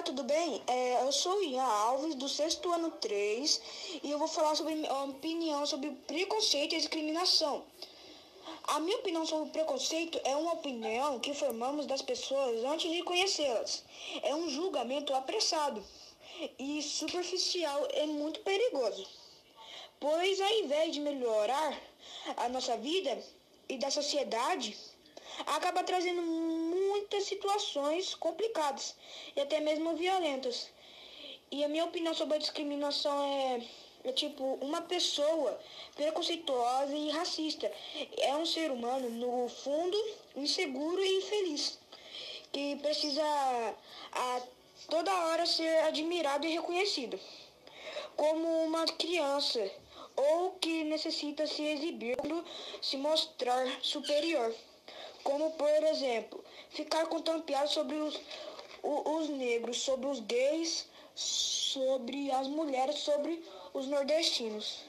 Olá, tudo bem? Eu sou o Ian Alves, do 6º ano 3, e eu vou falar sobre a minha opinião sobre preconceito e discriminação. A minha opinião sobre preconceito é uma opinião que formamos das pessoas antes de conhecê-las. É um julgamento apressado e superficial e muito perigoso, pois ao invés de melhorar a nossa vida e da sociedade, acaba trazendo muitas situações complicadas e até mesmo violentas. E a minha opinião sobre a discriminação é tipo uma pessoa preconceituosa e racista. É um ser humano, no fundo, inseguro e infeliz, que precisa a toda hora ser admirado e reconhecido, como uma criança, ou que necessita se exibir, se mostrar superior. Como, por exemplo, ficar contando piadas sobre os negros, sobre os gays, sobre as mulheres, sobre os nordestinos.